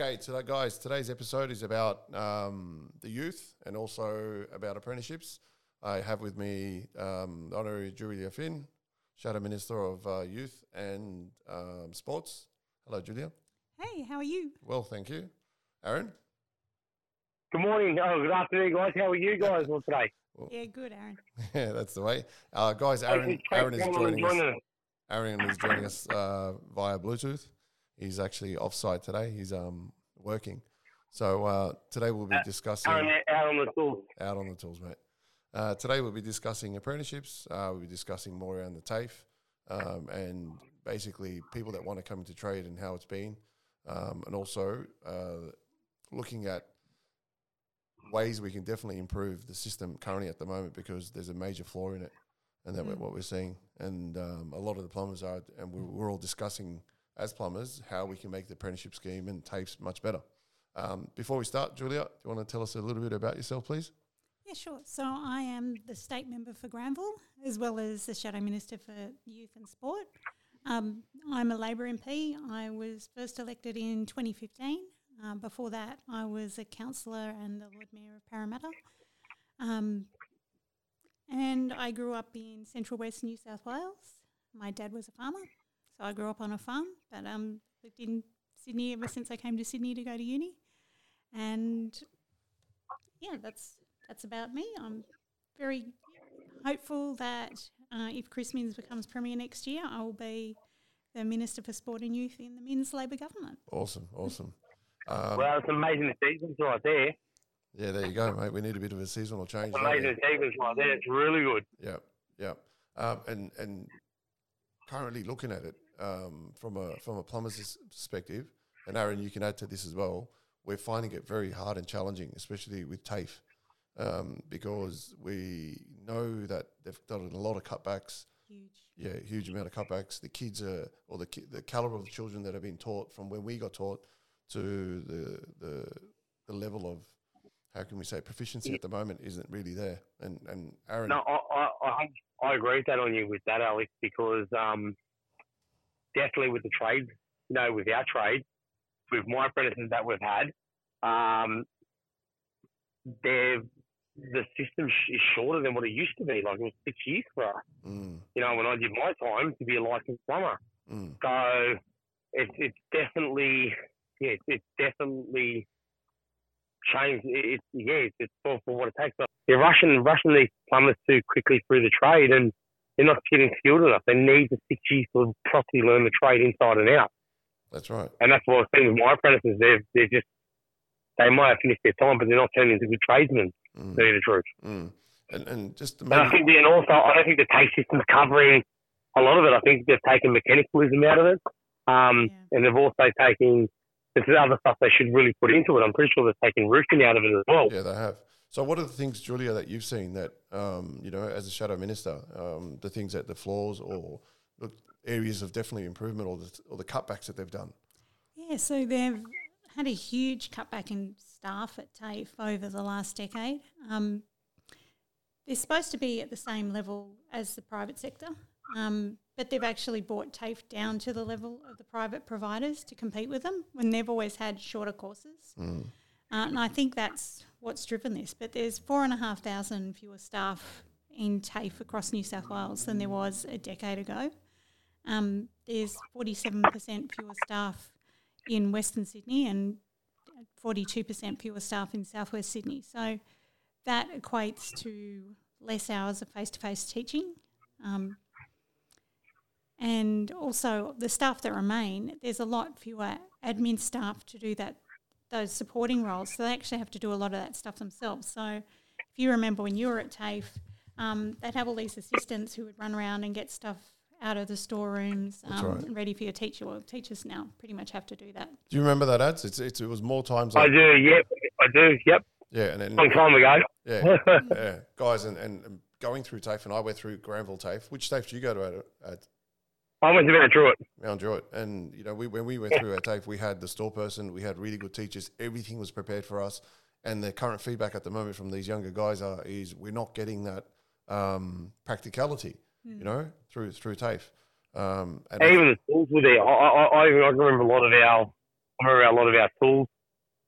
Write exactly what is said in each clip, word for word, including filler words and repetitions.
Okay, today, guys, today's episode is about um, the youth and also about apprenticeships. I have with me um, Honorary Julia Finn, Shadow Minister of uh, Youth and um, Sports. Hello, Julia. Hey, how are you? Well, thank you. Aaron? Good morning. Oh, good afternoon, guys. How are you guys all today? Well, yeah, good, Aaron. Yeah, that's the way. Uh, guys, Aaron, Aaron is joining us. Aaron is joining us uh, via Bluetooth. He's actually off-site today. He's um working. So uh, today we'll be discussing... Out, out on the tools. Out on the tools, mate. Uh, today we'll be discussing apprenticeships. Uh, we'll be discussing more around the TAFE um, and basically people that want to come into trade and how it's been. Um, and also uh, looking at ways we can definitely improve the system currently at the moment because there's a major flaw in it and that's mm. what we're seeing. And um, a lot of the plumbers are... And we're, we're all discussing... as plumbers, how we can make the apprenticeship scheme and TAFEs much better. Um, before we start, Julia, do you want to tell us a little bit about yourself, please? Yeah, sure. So I am the state member for Granville, as well as the Shadow Minister for Youth and Sport. Um, I'm a Labour M P. I was first elected in twenty fifteen. Um, before that, I was a councillor and the Lord Mayor of Parramatta. Um, and I grew up in Central West New South Wales. My dad was a farmer. So I grew up on a farm, but um, lived in Sydney ever since I came to Sydney to go to uni. And, yeah, that's that's about me. I'm very hopeful that uh, if Chris Minns becomes Premier next year, I will be the Minister for Sport and Youth in the Minns Labour government. Awesome, awesome. Um, well, it's amazing achievements right there. Yeah, there you go, mate. We need a bit of a seasonal change. It's amazing achievements right there. It's really good. Yeah, yeah. Um, and, and currently looking at it, Um, from a from a plumber's perspective, and Aaron, you can add to this as well, we're finding it very hard and challenging, especially with TAFE, um, because we know that they've done a lot of cutbacks. Huge. Yeah, huge amount of cutbacks. The kids are, or the ki- the caliber of the children that have been taught from when we got taught to the the, the level of, how can we say, proficiency yeah. at the moment isn't really there. And and Aaron, no, I I, I agree with that on you with that, Alex, because um. Definitely with the trade, you know, with our trade, with my apprentices that we've had, um, the system sh- is shorter than what it used to be. Like, it was six years for us. Mm. You know, when I did my time to be a licensed plumber. Mm. So it's it's definitely, yeah, it's definitely changed. It's it, yeah, it's, it's for, for what it takes. But they're rushing, rushing these plumbers too quickly through the trade, and they're not getting skilled enough. They need the six years to properly learn the trade inside and out. That's right. And that's what I've seen with my apprentices. They're, they're just, they might have finished their time, but they're not turning into good tradesmen, mm. to tell you the truth. Mm. And, and just and I think, and also, I don't think the TAFE system's covering a lot of it. I think they've taken mechanicalism out of it. Um, yeah. And they've also taken, this is other stuff they should really put into it. I'm pretty sure they've taken roofing out of it as well. Yeah, they have. So what are the things, Julia, that you've seen that, um, you know, as a Shadow Minister, um, the things that the flaws or the areas of definitely improvement or the, or the cutbacks that they've done? Yeah, so they've had a huge cutback in staff at TAFE over the last decade. Um, they're supposed to be at the same level as the private sector, um, but they've actually brought TAFE down to the level of the private providers to compete with them when they've always had shorter courses. Mm. Uh, and I think that's what's driven this. But there's four thousand five hundred fewer staff in TAFE across New South Wales than there was a decade ago. Um, there's forty-seven percent fewer staff in Western Sydney and forty-two percent fewer staff in South West Sydney. So that equates to less hours of face-to-face teaching. Um, and also the staff that remain, there's a lot fewer admin staff to do that those supporting roles, so they actually have to do a lot of that stuff themselves. So if you remember when you were at TAFE, um, they'd have all these assistants who would run around and get stuff out of the storerooms um, right. and ready for your teacher. Well, teachers now pretty much have to do that. Do you remember that, ads? It's, it's, it was more times... Like, I do, yep. I do, yep. Yeah, and then... Long time ago. Yeah, yeah. Guys, and, and going through TAFE, and I went through Granville TAFE. Which TAFE do you go to, ads? I went to Mount Druitt. Mount Druitt. And, you know, we when we went yeah. through our TAFE, we had the store person, we had really good teachers, everything was prepared for us. And the current feedback at the moment from these younger guys are is we're not getting that um, practicality, mm. you know, through through TAFE. Um, and even I, the schools were there. I, I, I, I remember a lot of our for a lot of our tools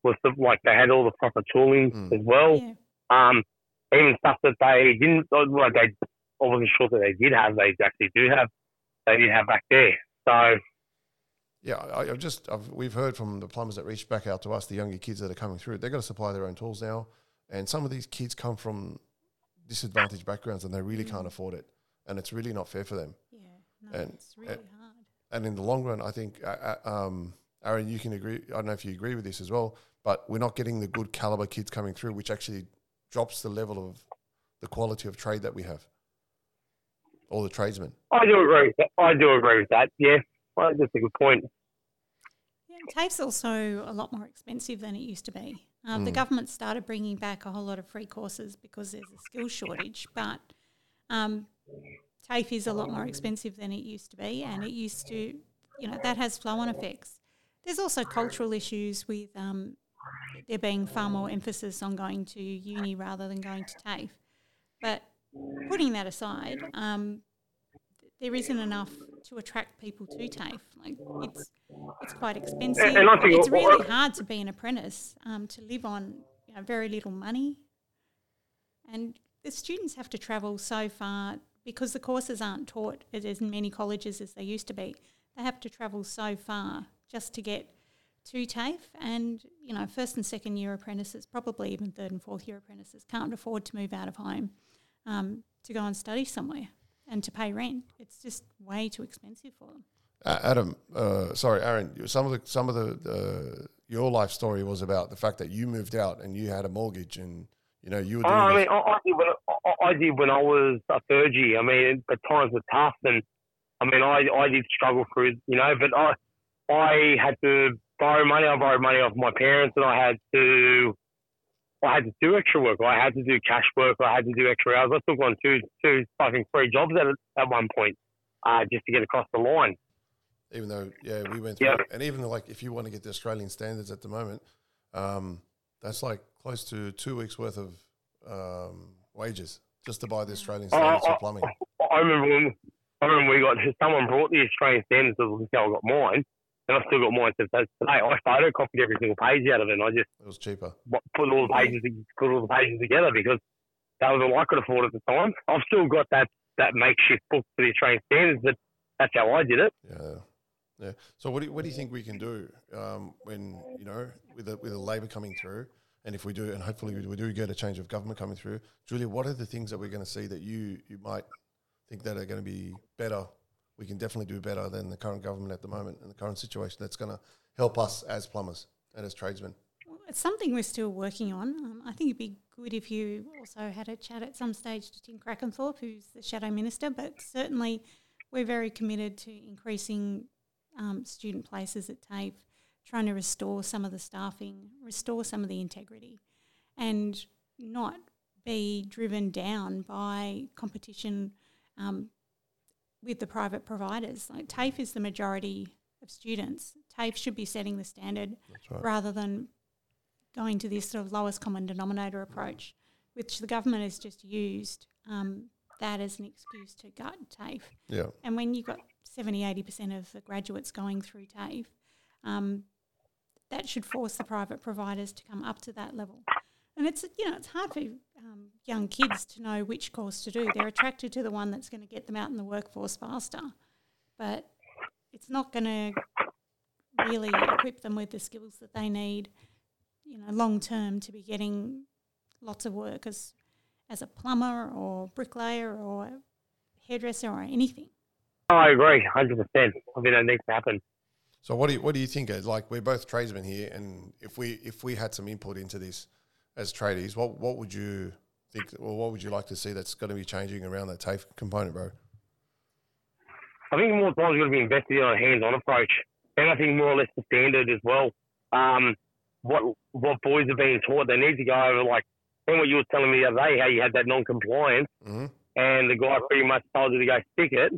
was the, like they had all the proper tooling mm. as well. Yeah. Um, even stuff that they didn't, like they, I wasn't sure that they did have, they actually do have, they did have back there. So. Yeah, I, I've just, I've, we've heard from the plumbers that reached back out to us, the younger kids that are coming through, they've got to supply their own tools now. And some of these kids come from disadvantaged backgrounds and they really mm. can't afford it. And it's really not fair for them. Yeah, no, and, it's really and, hard. And in the long run, I think, uh, um, Aaron, you can agree, I don't know if you agree with this as well, but we're not getting the good caliber kids coming through, which actually drops the level of the quality of trade that we have. Or the tradesmen. I do agree with that. I do agree with that, yeah. Well, that's a good point. Yeah, TAFE's also a lot more expensive than it used to be. Um, mm. The government started bringing back a whole lot of free courses because there's a skill shortage, but um, TAFE is a lot more expensive than it used to be, and it used to, you know, that has flow-on effects. There's also cultural issues with um, there being far more emphasis on going to uni rather than going to TAFE. But putting that aside, um, there isn't enough to attract people to TAFE. Like it's it's quite expensive. And I think it's really hard to be an apprentice, um, to live on, you know, very little money. And the students have to travel so far because the courses aren't taught at as many colleges as they used to be. They have to travel so far just to get to TAFE, and, you know, first and second year apprentices, probably even third and fourth year apprentices, can't afford to move out of home um, to go and study somewhere and to pay rent. It's just way too expensive for them. Uh, Adam, uh, sorry, Aaron, some of the some of the uh, your life story was about the fact that you moved out and you had a mortgage, and you know you were. Doing I mean, I, I, did when, I, I did when I was a third year. I mean, the times were tough, and I mean, I, I did struggle through, you know, but I I had to borrow money. I borrowed money off my parents, and I had to I had to do extra work. I had to do cash work. I had to do extra hours. I took on two, two fucking three jobs at at one point, uh, just to get across the line. Even though, yeah, we went through, yeah. And even like if you want to get the Australian standards at the moment, um, that's like close to two weeks worth of um, wages just to buy the Australian standards I, I, for plumbing. I remember when I remember we got someone brought the Australian standards. So I got mine. And I've still got mine since today. I photocopied every single page out of it, and I just it was cheaper. Put all the pages, put all the pages together because that was all I could afford at the time. I've still got that, that makeshift book for the Australian standards, but that's how I did it. Yeah, yeah. So what do you, what do you think we can do um, when you know with a, with a Labour coming through, and if we do, and hopefully we do get a change of government coming through, Julia? What are the things that we're going to see that you you might think that are going to be better? We can definitely do better than the current government at the moment and the current situation that's going to help us as plumbers and as tradesmen. Well, it's something we're still working on. Um, I think it'd be good if you also had a chat at some stage to Tim Krakenthorff, who's the Shadow Minister, but certainly we're very committed to increasing um, student places at TAFE, trying to restore some of the staffing, restore some of the integrity, and not be driven down by competition um with the private providers. Like TAFE is the majority of students. TAFE should be setting the standard right, rather than going to this sort of lowest common denominator approach, which the government has just used um, that as an excuse to gut TAFE. Yeah. And when you've got seventy, eighty percent of the graduates going through TAFE, um, that should force the private providers to come up to that level. And it's, you know, it's hard for um, young kids to know which course to do. They're attracted to the one that's going to get them out in the workforce faster, but it's not going to really equip them with the skills that they need, you know, long term to be getting lots of work as, as a plumber or bricklayer or hairdresser or anything. Oh, I agree, one hundred percent. I mean, that needs to happen. So what do you, what do you think? Like, we're both tradesmen here, and if we if we had some input into this, as tradies, what what would you think, or what would you like to see that's going to be changing around that TAFE component, bro? I think more time's going to be invested in a hands-on approach, and I think more or less the standard as well. Um, what what boys are being taught, they need to go over, like, and what you were telling me the other day, how you had that non-compliance, mm-hmm. and the guy pretty much told you to go stick it.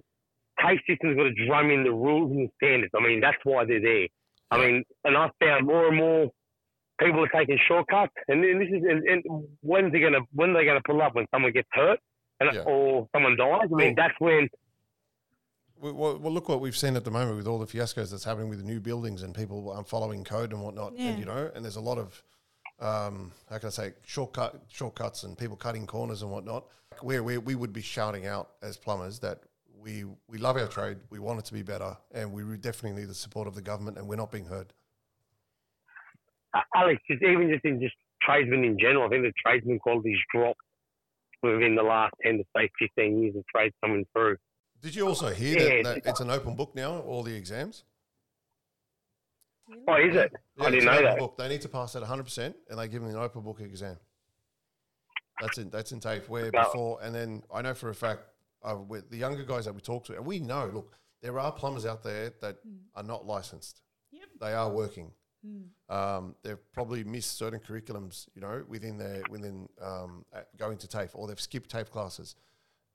TAFE system's got to drum in the rules and the standards. I mean, that's why they're there. I mean, and I found more and more people are taking shortcuts, and, and this is and, and when's they gonna when are they gonna pull up when someone gets hurt and yeah. or someone dies? I mean, well, that's when Well, well, look what we've seen at the moment with all the fiascos that's happening with the new buildings and people aren't following code and whatnot. Yeah. And, you know, and there's a lot of, um, how can I say, shortcut shortcuts and people cutting corners and whatnot. Where we we would be shouting out as plumbers that we we love our trade, we want it to be better, and we definitely need the support of the government, and we're not being heard. Uh, Alex, just even just in just tradesmen in general, I think the tradesman quality's dropped within the last ten to say fifteen years of trades coming through. Did you also hear yeah. that, that it's an open book now, all the exams? Oh, is it? Yeah, I didn't know that. Book. They need to pass that one hundred percent and they give them an open book exam. That's in that's in TAFE. Where before, and then I know for a fact, uh, with the younger guys that we talk to, and we know, look, there are plumbers out there that mm. are not licensed. Yep. They are working. Mm. Um, they've probably missed certain curriculums, you know, within their within um, going to TAFE, or they've skipped TAFE classes.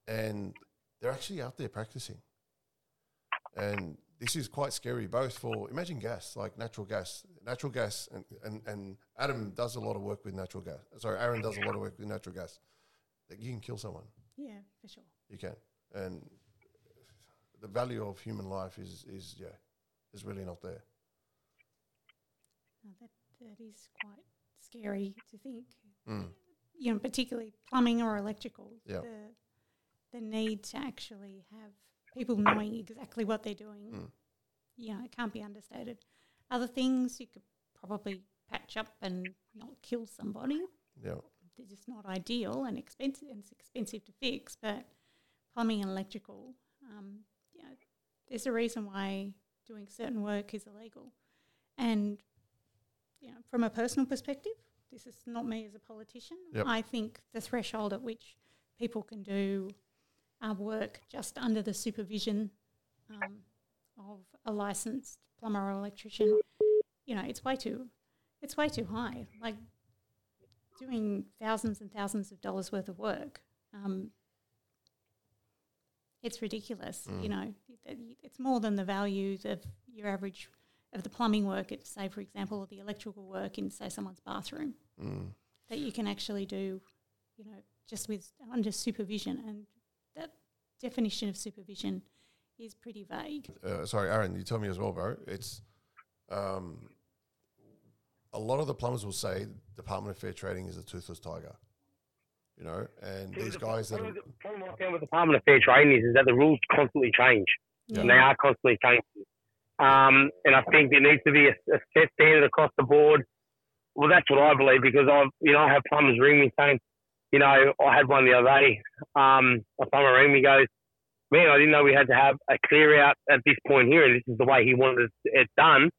And they're actually out there practicing. And this is quite scary, both for, imagine gas, like natural gas. Natural gas, and, and, and Adam does a lot of work with natural gas. Sorry, Aaron does a lot of work with natural gas. You can kill someone. Yeah, for sure. You can. And the value of human life is, is yeah, is really not there. No, that, that is quite scary to think. Mm. You know, particularly plumbing or electrical. Yeah. The, the need to actually have people knowing exactly what they're doing, mm. you know, it can't be understated. Other things you could probably patch up and not kill somebody. Yeah, they're just not ideal and expensive. And it's expensive to fix, but plumbing and electrical, um, you know, there's a reason why doing certain work is illegal. And you know, from a personal perspective, this is not me as a politician. Yep. I think the threshold at which people can do Uh, work just under the supervision um, of a licensed plumber or electrician, you know, it's way too, it's way too high. Like doing thousands and thousands of dollars worth of work, um, it's ridiculous. Mm. You know, it's more than the values of your average of the plumbing work at, say, for example, or the electrical work in, say, someone's bathroom mm. that you can actually do, you know, just with under supervision. And definition of supervision is pretty vague. Uh, sorry, Aaron, you tell me as well, bro. It's um, a lot of the plumbers will say the Department of Fair Trading is a toothless tiger, you know, and these guys that... The problem I found with the Department of Fair Trading is, is that the rules constantly change, yeah. and they are constantly changing. Um, and I think there needs to be a, a set standard across the board. Well, that's what I believe, because I've, you know, I have plumbers ring me saying, you know, I had one the other day, um, a plumber rang me, goes, man, I didn't know we had to have a clear out at this point here, and this is the way he wanted it done,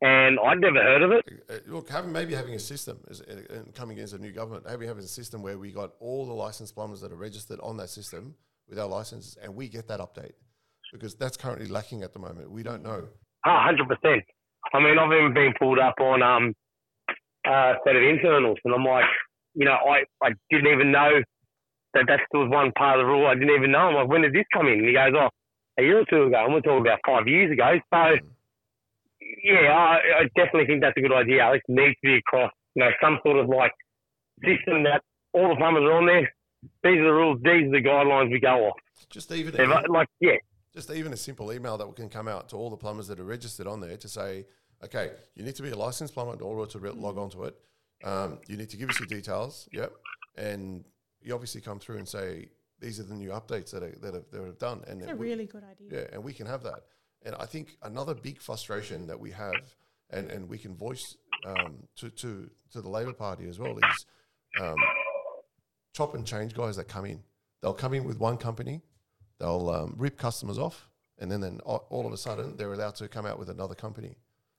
and I'd never heard of it. Look, having, maybe having a system, is, and coming in as a new government, maybe having a system where we got all the licensed plumbers that are registered on that system with our licenses, and we get that update, because that's currently lacking at the moment. We don't know. Ah, one hundred percent. I mean, I've even been pulled up on um, a set of internals, and I'm like, you know, I, I didn't even know that that still was one part of the rule. I didn't even know. I'm like, when did this come in? And he goes, oh, a year or two ago. And we're talking about five years ago. So, mm. yeah, I, I definitely think that's a good idea. It needs to be across, you know, some sort of, like, system that all the plumbers are on there. These are the rules. These are the guidelines we go off. Just even, so, a, like, yeah. Just even a simple email that can come out to all the plumbers that are registered on there to say, okay, you need to be a licensed plumber in order to re- log on to it. Um, you need to give us your details, yep, and you obviously come through and say these are the new updates that are, that have that have done. And that's a we, really good idea. Yeah, and we can have that. And I think another big frustration that we have, and, and we can voice um, to to to the Labour Party as well, is um, chop and change guys that come in. They'll come in with one company, they'll um, rip customers off, and then then all of a sudden they're allowed to come out with another company.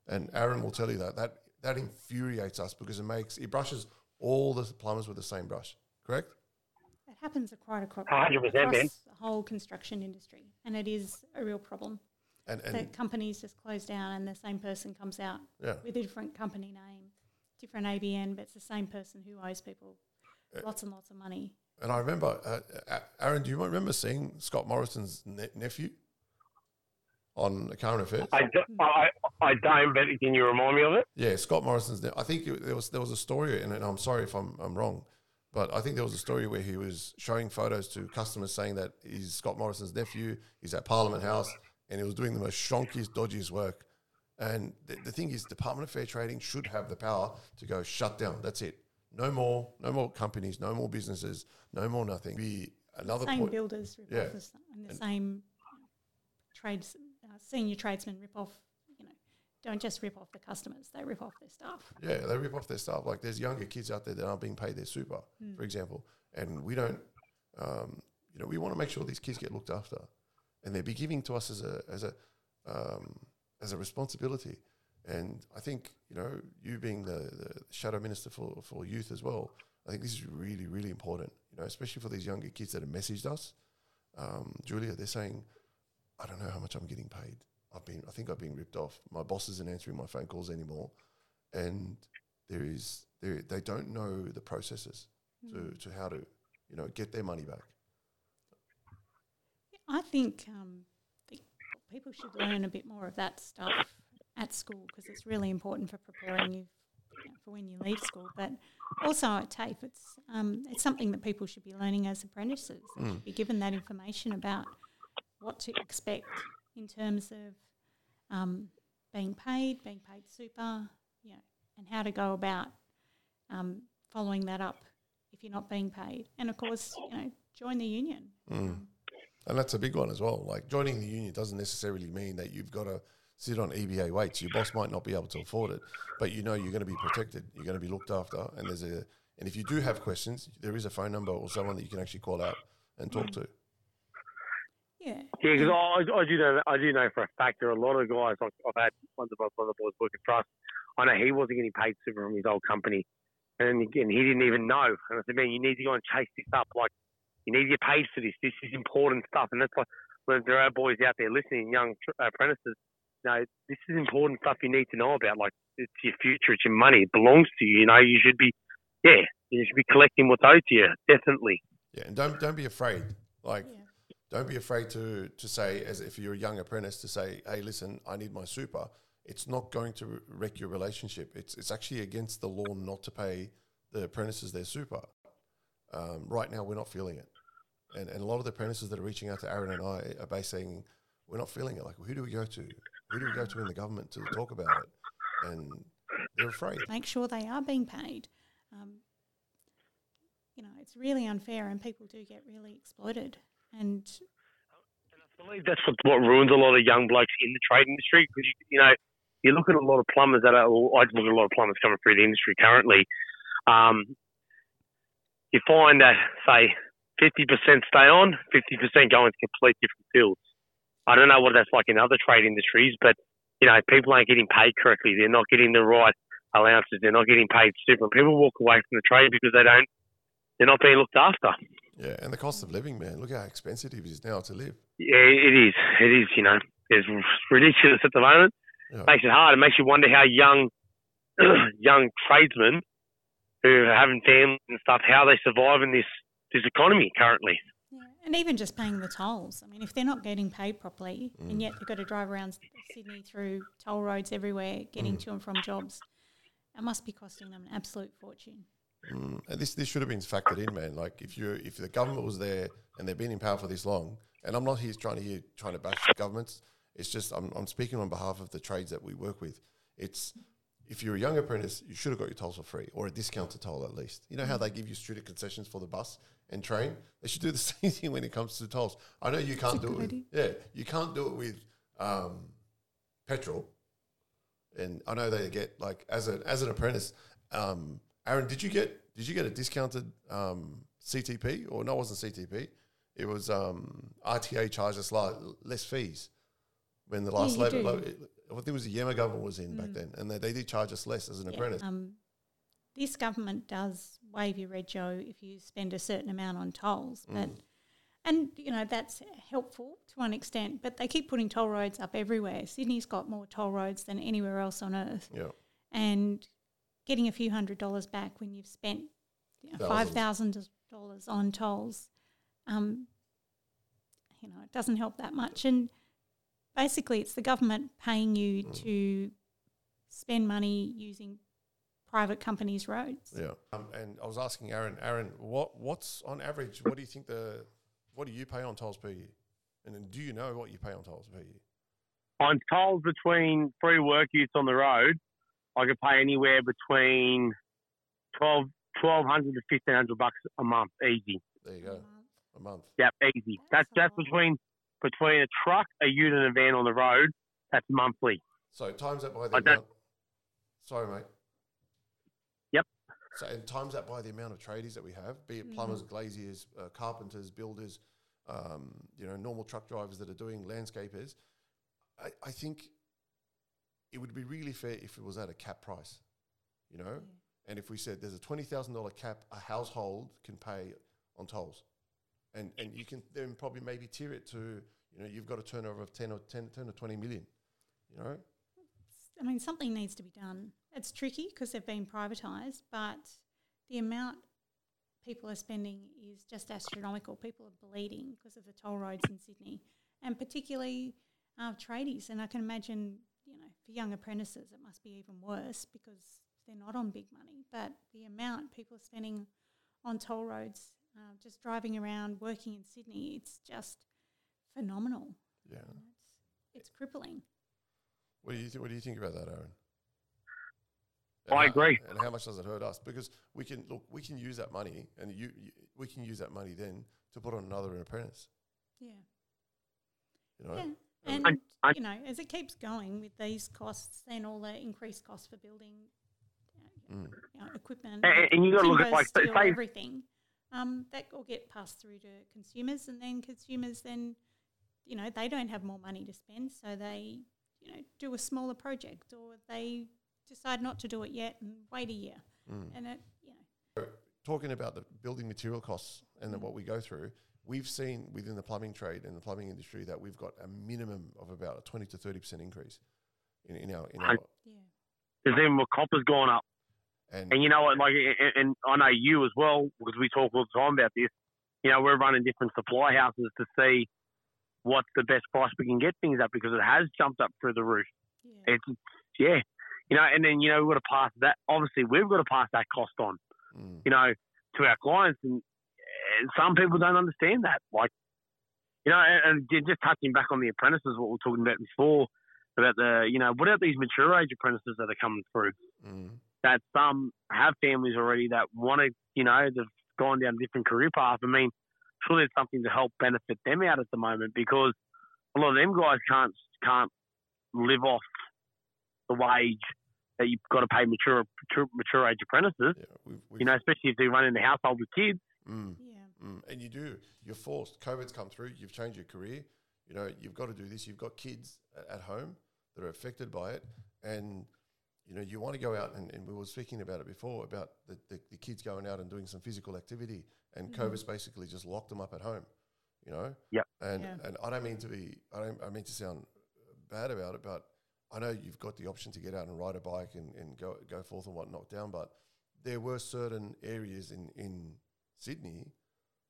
And Aaron will tell you that that. That infuriates us because it makes it brushes all the plumbers with the same brush. Correct? It happens quite across, across the whole construction industry, and it is a real problem. And, and that companies just close down, and the same person comes out yeah. with a different company name, different A B N, but it's the same person who owes people uh, lots and lots of money. And I remember, uh, Aaron, do you remember seeing Scott Morrison's ne- nephew on the current affairs? I, do, I I don't, but can you remind me of it? Yeah, Scott Morrison's. I think it, there was there was a story, and I'm sorry if I'm I'm wrong, but I think there was a story where he was showing photos to customers saying that he's Scott Morrison's nephew. He's at Parliament House, and he was doing the most shonkiest, dodgiest work. And the, the thing is, Department of Fair Trading should have the power to go shut down. That's it. No more, no more companies, no more businesses, no more nothing. Be another same point. Builders rip yeah. off the, and the and same trades, uh, senior tradesmen rip off. Don't just rip off the customers, they rip off their staff. Yeah, they rip off their staff. Like there's younger kids out there that aren't being paid their super, mm. for example. And we don't, um, you know, we want to make sure these kids get looked after. And they'd be giving to us as a as a, um, as a responsibility. And I think, you know, you being the, the shadow minister for, for youth as well, I think this is really, really important, you know, especially for these younger kids that have messaged us. Um, Julia, they're saying, I don't know how much I'm getting paid. I've been, I think I've been ripped off. My boss isn't answering my phone calls anymore, and there is there they don't know the processes mm. to, to how to, you know, get their money back. I think um, the people should learn a bit more of that stuff at school because it's really important for preparing you, you know, for when you leave school. But also at TAFE, it's um, it's something that people should be learning as apprentices. They mm. should be given that information about what to expect in terms of um, being paid, being paid super, you know, and how to go about um, following that up if you're not being paid. And, of course, you know, join the union. Mm. And that's a big one as well. Like, joining the union doesn't necessarily mean that you've got to sit on E B A weights. Your boss might not be able to afford it, but you know you're going to be protected. You're going to be looked after. And there's a and if you do have questions, there is a phone number or someone that you can actually call out and talk mm. to. Yeah, because yeah, I, I do know I do know for a fact there are a lot of guys I've, I've had one of, one of the boys working for us. I know he wasn't getting paid super from his old company, and again he didn't even know. And I said, man, you need to go and chase this up. Like, you need to get paid for this. This is important stuff. And that's why when there are boys out there listening, young apprentices, you know, this is important stuff you need to know about. Like, it's your future, it's your money, it belongs to you. You know, you should be, yeah, you should be collecting what's owed to you, definitely. Yeah, and don't don't be afraid. Like. Yeah. Don't be afraid to, to say, as if you're a young apprentice, to say, hey, listen, I need my super. It's not going to wreck your relationship. It's it's actually against the law not to pay the apprentices their super. Um, right now, we're not feeling it. And and a lot of the apprentices that are reaching out to Aaron and I are basically saying, we're not feeling it. Like, who do we go to? Who do we go to in the government to talk about it? And they're afraid. Make sure they are being paid. Um, you know, it's really unfair and people do get really exploited. And I believe that's what, what ruins a lot of young blokes in the trade industry because, you, you know, you look at a lot of plumbers that are, well, I look at a lot of plumbers coming through the industry currently. Um, you find that, say, fifty percent stay on, fifty percent go into complete different fields. I don't know what that's like in other trade industries, but, you know, people aren't getting paid correctly. They're not getting the right allowances. They're not getting paid super. People walk away from the trade because they don't, they're not being looked after. Yeah, and the cost of living, man. Look how expensive it is now to live. Yeah, it is. It is, you know. It's ridiculous at the moment. Yeah. It makes it hard. It makes you wonder how young young tradesmen who are having families and stuff, how they survive in this, this economy currently. Yeah, and even just paying the tolls. I mean, if they're not getting paid properly mm. and yet they've got to drive around Sydney through toll roads everywhere, getting mm. to and from jobs, it must be costing them an absolute fortune. Mm. And this this should have been factored in, man. Like if you if the government was there and they've been in power for this long, and I'm not here trying to here trying to bash governments. It's just I'm I'm speaking on behalf of the trades that we work with. It's if you're a young apprentice, you should have got your tolls for free or a discounted toll at least. You know how they give you student concessions for the bus and train? They should do the same thing when it comes to tolls. I know you can't do it. With, yeah, you can't do it with um, petrol. And I know they get like as an as an apprentice. Um, Aaron, did you get did you get a discounted um, C T P or no? It wasn't C T P. It was um, R T A charged us less fees when the last yeah, Labour. Lo- it, I think it was the Yemma government was in mm. back then, and they, they did charge us less as an yeah, apprentice. Um, this government does waive your rego if you spend a certain amount on tolls, but mm. and you know that's helpful to an extent. But they keep putting toll roads up everywhere. Sydney's got more toll roads than anywhere else on earth. Yeah, and getting a few hundred dollars back when you've spent you know, five thousand dollars on tolls, um, you know, it doesn't help that much. And basically it's the government paying you mm. to spend money using private companies' roads. Yeah. Um, and I was asking Aaron, Aaron, what what's on average, what do you think the, what do you pay on tolls per year? And then do you know what you pay on tolls per year? I'm told between free work use on the road, I could pay anywhere between twelve twelve hundred to fifteen hundred bucks a month, easy. There you go, a month. Yeah, easy. That's that's between between a truck, a ute, and a van on the road. That's monthly. So times that by the amount. Sorry, mate. Yep. So and times that by the amount of tradies that we have, be it plumbers, mm-hmm. glaziers, uh, carpenters, builders, um, you know, normal truck drivers that are doing landscapers. I, I think it would be really fair if it was at a cap price, you know. Mm-hmm. And if we said there's a twenty thousand dollars cap a household can pay on tolls, and and you can then probably maybe tier it to, you know, you've got a turnover of ten or twenty million, you know. I mean, something needs to be done. It's tricky because they've been privatised, but the amount people are spending is just astronomical. People are bleeding because of the toll roads in Sydney, and particularly uh, tradies. And I can imagine, you know, for young apprentices it must be even worse because they're not on big money, but the amount people are spending on toll roads, uh, just driving around, working in Sydney, it's just phenomenal. Yeah, you know, it's, it's crippling. What do you th- What do you think about that, Aaron? And I how, agree. And how much does it hurt us? Because we can look, we can use that money, and you, you we can use that money then to put on another apprentice. Yeah. You know. Yeah. And I, I, you know, as it keeps going with these costs and all the increased costs for building. Mm. You know, equipment, and, and you got to look at like steel, say, everything um, that will get passed through to consumers, and then consumers then, you know, they don't have more money to spend, so they, you know, do a smaller project, or they decide not to do it yet and wait a year. Mm. And it, you know, talking about the building material costs and mm. then what we go through, we've seen within the plumbing trade and the plumbing industry that we've got a minimum of about a twenty to thirty percent increase in, in our. In our yeah, because then the copper's gone up. And, and you know what, like, and, and I know you as well, because we talk all the time about this. You know, we're running different supply houses to see what's the best price we can get things at, because it has jumped up through the roof. Yeah. It's yeah, you know, and then you know we've got to pass that. Obviously, we've got to pass that cost on, mm. you know, to our clients, and some people don't understand that. Like, you know, and, and just touching back on the apprentices, what we were talking about before, about the, you know, what about these mature age apprentices that are coming through? Mm. That some have families already that want to, you know, they've gone down a different career path. I mean, surely it's something to help benefit them out at the moment, because a lot of them guys can't can't live off the wage that you've got to pay mature mature, mature age apprentices. Yeah, we've, we've, you know, especially if they run in the household with kids. Mm, yeah. Mm, and you do. You're forced. COVID's come through. You've changed your career. You know, you've got to do this. You've got kids at home that are affected by it, and you know, you want to go out, and, and we were speaking about it before, about the, the, the kids going out and doing some physical activity, and mm-hmm. COVID's basically just locked them up at home, you know? Yep. And, yeah. And I don't mean to be, I don't I mean to sound bad about it, but I know you've got the option to get out and ride a bike and, and go go forth and whatnot down, but there were certain areas in, in Sydney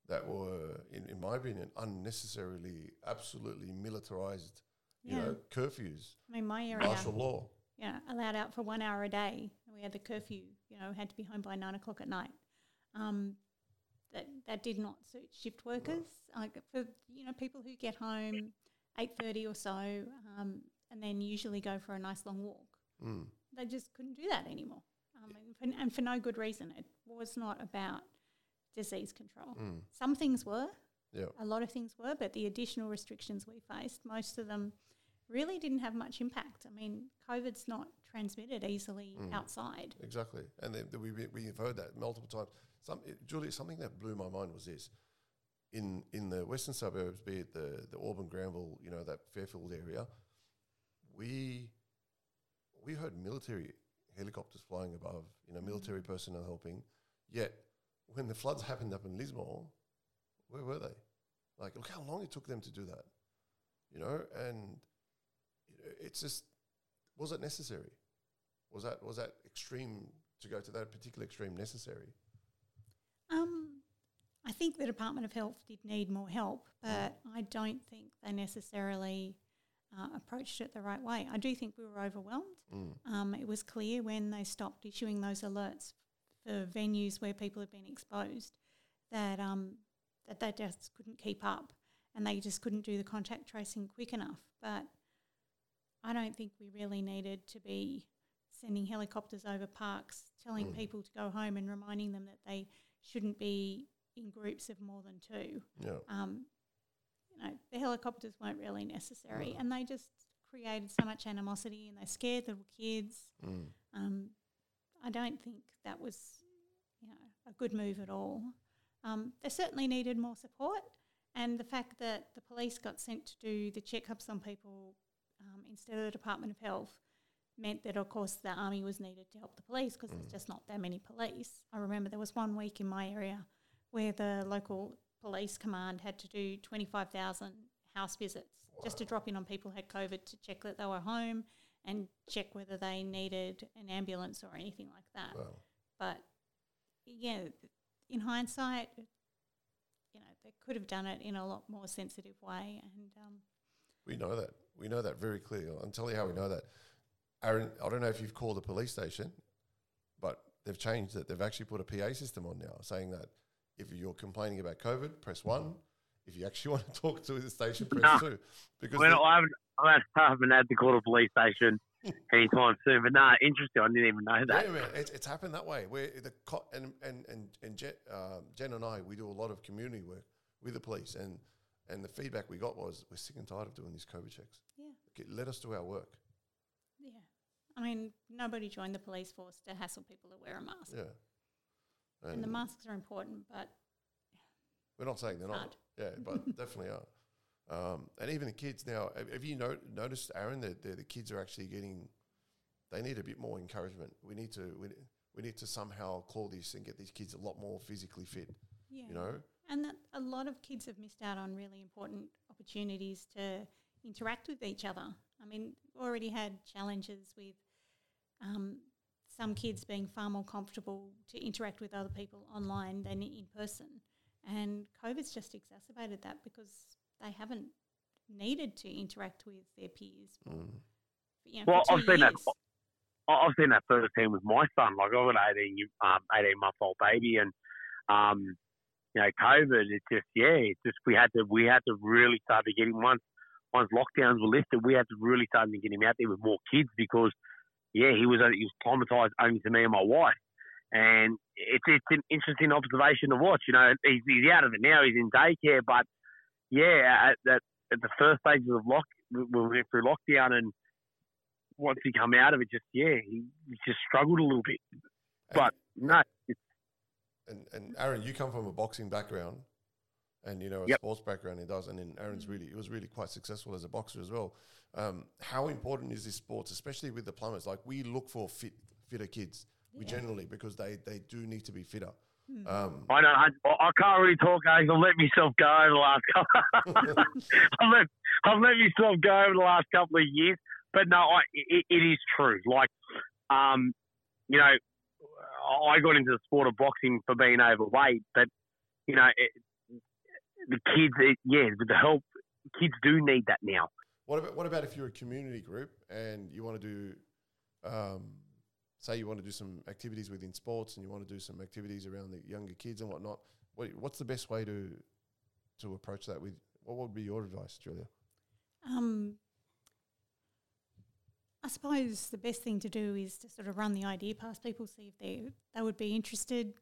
that were, in, in my opinion, unnecessarily, absolutely militarised, yeah. you know, curfews. I mean, my area. Martial law. Yeah, allowed out for one hour a day. We had the curfew, you know, had to be home by nine o'clock at night. Um, that that did not suit shift workers. No. Like for, you know, people who get home eight thirty or so um, and then usually go for a nice long walk. Mm. They just couldn't do that anymore. Um, and, for, and for no good reason. It was not about disease control. Mm. Some things were, yeah. a lot of things were, but the additional restrictions we faced, most of them really didn't have much impact. I mean, COVID's not transmitted easily mm. outside. Exactly. And the, the, we, we've heard that multiple times. Some, it, Julia, something that blew my mind was this. In in the western suburbs, be it the, the Auburn, Granville, you know, that Fairfield area, we we heard military helicopters flying above, you know, military mm. personnel helping. Yet, when the floods happened up in Lismore, where were they? Like, look how long it took them to do that, you know? And it's just, was it necessary? Was that was that extreme, to go to that particular extreme, necessary? Um, I think the Department of Health did need more help, but I don't think they necessarily uh, approached it the right way. I do think we were overwhelmed. Mm. Um, it was clear when they stopped issuing those alerts for venues where people had been exposed that um, that they just couldn't keep up, and they just couldn't do the contact tracing quick enough. But I don't think we really needed to be sending helicopters over parks, telling mm. people to go home and reminding them that they shouldn't be in groups of more than two. Yeah. Um, you know, the helicopters weren't really necessary, yeah. and they just created so much animosity, and they scared little kids. Mm. Um, I don't think that was, you know, a good move at all. Um, they certainly needed more support, and the fact that the police got sent to do the checkups on people um, instead of the Department of Health meant that, of course, the army was needed to help the police because mm. there's just not that many police. I remember there was one week in my area where the local police command had to do twenty-five thousand house visits wow. just to drop in on people who had COVID to check that they were home and check whether they needed an ambulance or anything like that. Wow. But, yeah, in hindsight, you know, they could have done it in a lot more sensitive way. And um, we know that. We know that very clearly. I'll tell you how we know that. Aaron, I don't know if you've called the police station, but they've changed it. They've actually put a P A system on now saying that if you're complaining about COVID, press one. If you actually want to talk to the station, press no. two. Because well, I, haven't, I haven't had to call the police station anytime soon. But no, nah, interesting. I didn't even know that. Yeah, man, it's, it's happened that way. Where the co- and and and and Jen, uh, Jen and I, we do a lot of community work with the police, and and the feedback we got was we're sick and tired of doing these COVID checks. Yeah, okay, let us do our work. Yeah. I mean, nobody joined the police force to hassle people to wear a mask. Yeah. And, and the masks are important, but... We're not saying they're not. Yeah, but definitely are. Um, and even the kids now, have, have you no- noticed, Aaron, that, that the kids are actually getting... They need a bit more encouragement. We need to we, we need to somehow call this and get these kids a lot more physically fit, yeah. you know? And that a lot of kids have missed out on really important opportunities to interact with each other. I mean, already had challenges with um, some kids being far more comfortable to interact with other people online than in person. And COVID's just exacerbated that because they haven't needed to interact with their peers. Mm. You know, well, I've seen years. that. I've seen that firsthand with my son. Like, I've got an eighteen-month-old um, baby, and um, you know, COVID. It's just yeah. It's just we had to we had to really start to get him once. Once lockdowns were lifted, we had to really start to get him out there with more kids because, yeah, he was he was traumatised only to me and my wife. And it's it's an interesting observation to watch. You know, he's, he's out of it now. He's in daycare. But, yeah, at, that, at the first stages of lock, we went through lockdown, and once he come out of it, just, yeah, he, he just struggled a little bit. But, and, no. It's, and, and, Aaron, you come from a boxing background. And, you know, a yep. sports background he does. And then Aaron's really, he was really quite successful as a boxer as well. Um, how important is this sports, especially with the plumbers? Like, we look for fit, fitter kids, yeah. we generally, because they, they do need to be fitter. Mm. Um, I know. I, I can't really talk, guys. I've let myself go over the last couple I've, let, I've let myself go over the last couple of years. But, no, I, it, it is true. Like, um, you know, I got into the sport of boxing for being overweight. But, you know... It, The kids, yeah, with the help, kids do need that now. What about what about if you're a community group and you want to do, um, say you want to do some activities within sports and you want to do some activities around the younger kids and whatnot? What, what's the best way to to approach that? With what would be your advice, Julia? Um, I suppose the best thing to do is to sort of run the idea past people, see if they they would be interested.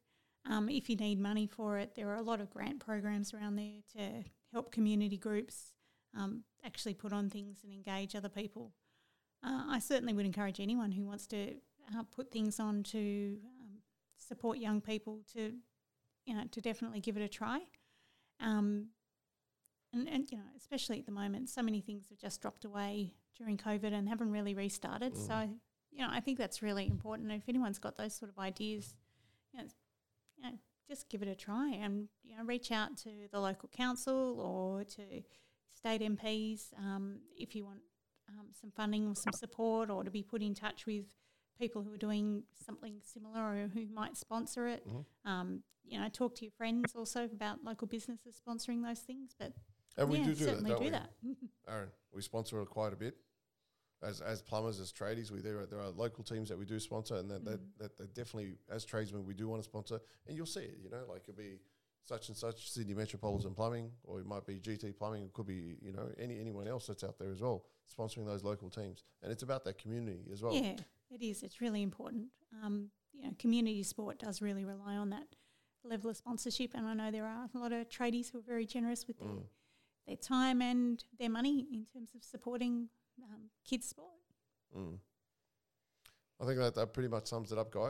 Um, if you need money for it, there are a lot of grant programs around there to help community groups um, actually put on things and engage other people. Uh, I certainly would encourage anyone who wants to uh, put things on to um, support young people to, you know, to definitely give it a try. Um, and, and, you know, especially at the moment, so many things have just dropped away during COVID and haven't really restarted. Mm. So, you know, I think that's really important. If anyone's got those sort of ideas, you know, it's You know, just give it a try and, you know, reach out to the local council or to state M Ps um, if you want um, some funding or some support, or to be put in touch with people who are doing something similar or who might sponsor it. Mm-hmm. Um, you know, talk to your friends also about local businesses sponsoring those things. But and yeah, we do do certainly that, don't do we? that. Aaron, we sponsor it quite a bit. As as plumbers, as tradies, we there are, there are local teams that we do sponsor, and that, mm. that, that, that definitely, as tradesmen, we do want to sponsor. And you'll see it, you know, like it'll be such and such, Sydney Metropolitan Plumbing, or it might be G T Plumbing. It could be, you know, any anyone else that's out there as well, sponsoring those local teams. And it's about that community as well. Yeah, it is. It's really important. Um, you know, community sport does really rely on that level of sponsorship, and I know there are a lot of tradies who are very generous with their, mm. their time and their money in terms of supporting um, kids' sport. Mm. I think that, that pretty much sums it up, guys.